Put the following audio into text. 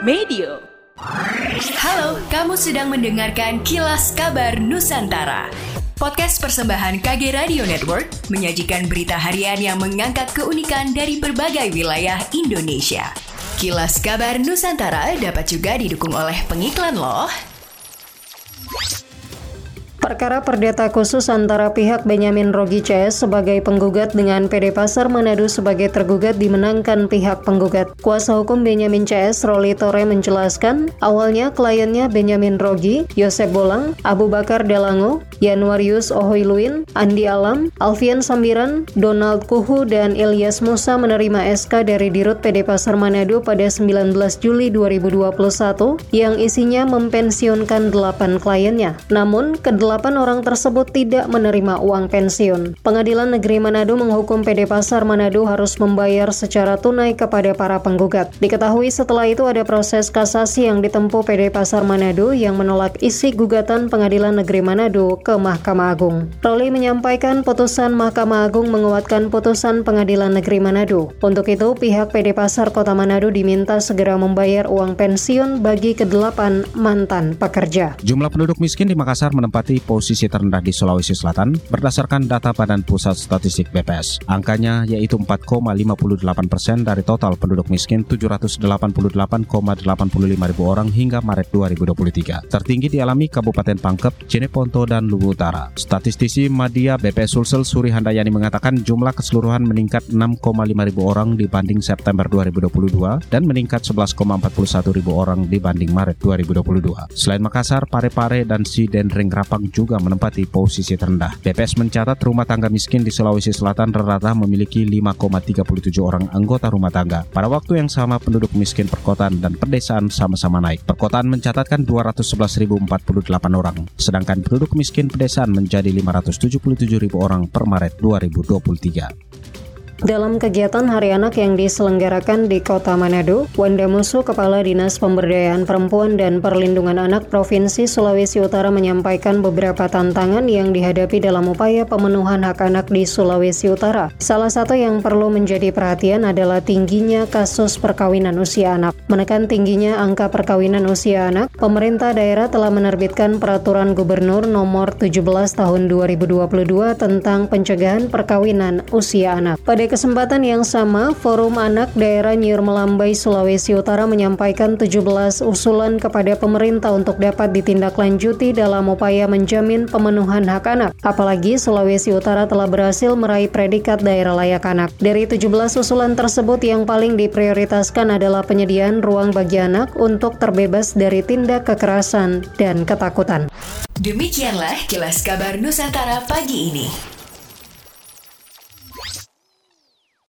Medio. Halo, kamu sedang mendengarkan Kilas Kabar Nusantara. Podcast persembahan KG Radio Network menyajikan berita harian yang mengangkat keunikan dari berbagai wilayah Indonesia. Kilas Kabar Nusantara dapat juga didukung oleh pengiklan loh. Perkara perdata khusus antara pihak Benyamin Rogi CS sebagai penggugat dengan PD Pasar Manado sebagai tergugat dimenangkan pihak penggugat. Kuasa hukum Benyamin CS, Roli Tore, menjelaskan, awalnya kliennya Benyamin Rogi, Yosep Bolang, Abu Bakar Delango, Yanwarius Ohoiluin, Andi Alam, Alfian Sambiran, Donald Kuhu, dan Ilyas Musa menerima SK dari Dirut PD Pasar Manado pada 19 Juli 2021 yang isinya mempensiunkan 8 kliennya. Namun, kedelapan orang tersebut tidak menerima uang pensiun. Pengadilan Negeri Manado menghukum PD Pasar Manado harus membayar secara tunai kepada para penggugat. Diketahui setelah itu ada proses kasasi yang ditempuh PD Pasar Manado yang menolak isi gugatan Pengadilan Negeri Manado ke Mahkamah Agung. Roli menyampaikan putusan Mahkamah Agung menguatkan putusan Pengadilan Negeri Manado. Untuk itu, pihak PD Pasar Kota Manado diminta segera membayar uang pensiun bagi kedelapan mantan pekerja. Jumlah penduduk miskin di Makassar menempati posisi terendah di Sulawesi Selatan berdasarkan data Badan Pusat Statistik BPS. Angkanya yaitu 4,58% dari total penduduk miskin 788,85 ribu orang hingga Maret 2023. Tertinggi dialami Kabupaten Pangkep, Jeneponto, dan Luwu Utara. Statistisi Madya BPS Sulsel Surihandayani mengatakan jumlah keseluruhan meningkat 6,5 ribu orang dibanding September 2022 dan meningkat 11,41 ribu orang dibanding Maret 2022. Selain Makassar, Parepare, dan Sidenreng Rapang juga menempati posisi terendah. BPS mencatat rumah tangga miskin di Sulawesi Selatan rata-rata memiliki 5,37 orang anggota rumah tangga. Pada waktu yang sama, penduduk miskin perkotaan dan pedesaan sama-sama naik. Perkotaan mencatatkan 211.048 orang, sedangkan penduduk miskin pedesaan menjadi 577.000 orang per Maret 2023. Dalam kegiatan Hari Anak yang diselenggarakan di Kota Manado, Wanda Musu, Kepala Dinas Pemberdayaan Perempuan dan Perlindungan Anak Provinsi Sulawesi Utara, menyampaikan beberapa tantangan yang dihadapi dalam upaya pemenuhan hak anak di Sulawesi Utara. Salah satu yang perlu menjadi perhatian adalah tingginya kasus perkawinan usia anak. Menekan tingginya angka perkawinan usia anak, pemerintah daerah telah menerbitkan Peraturan Gubernur No. 17 Tahun 2022 tentang pencegahan perkawinan usia anak. Pada kesempatan yang sama, Forum Anak Daerah Nyiur Melambai, Sulawesi Utara menyampaikan 17 usulan kepada pemerintah untuk dapat ditindaklanjuti dalam upaya menjamin pemenuhan hak anak. Apalagi Sulawesi Utara telah berhasil meraih predikat daerah layak anak. Dari 17 usulan tersebut, yang paling diprioritaskan adalah penyediaan ruang bagi anak untuk terbebas dari tindak kekerasan dan ketakutan. Demikianlah Kilas Kabar Nusantara pagi ini.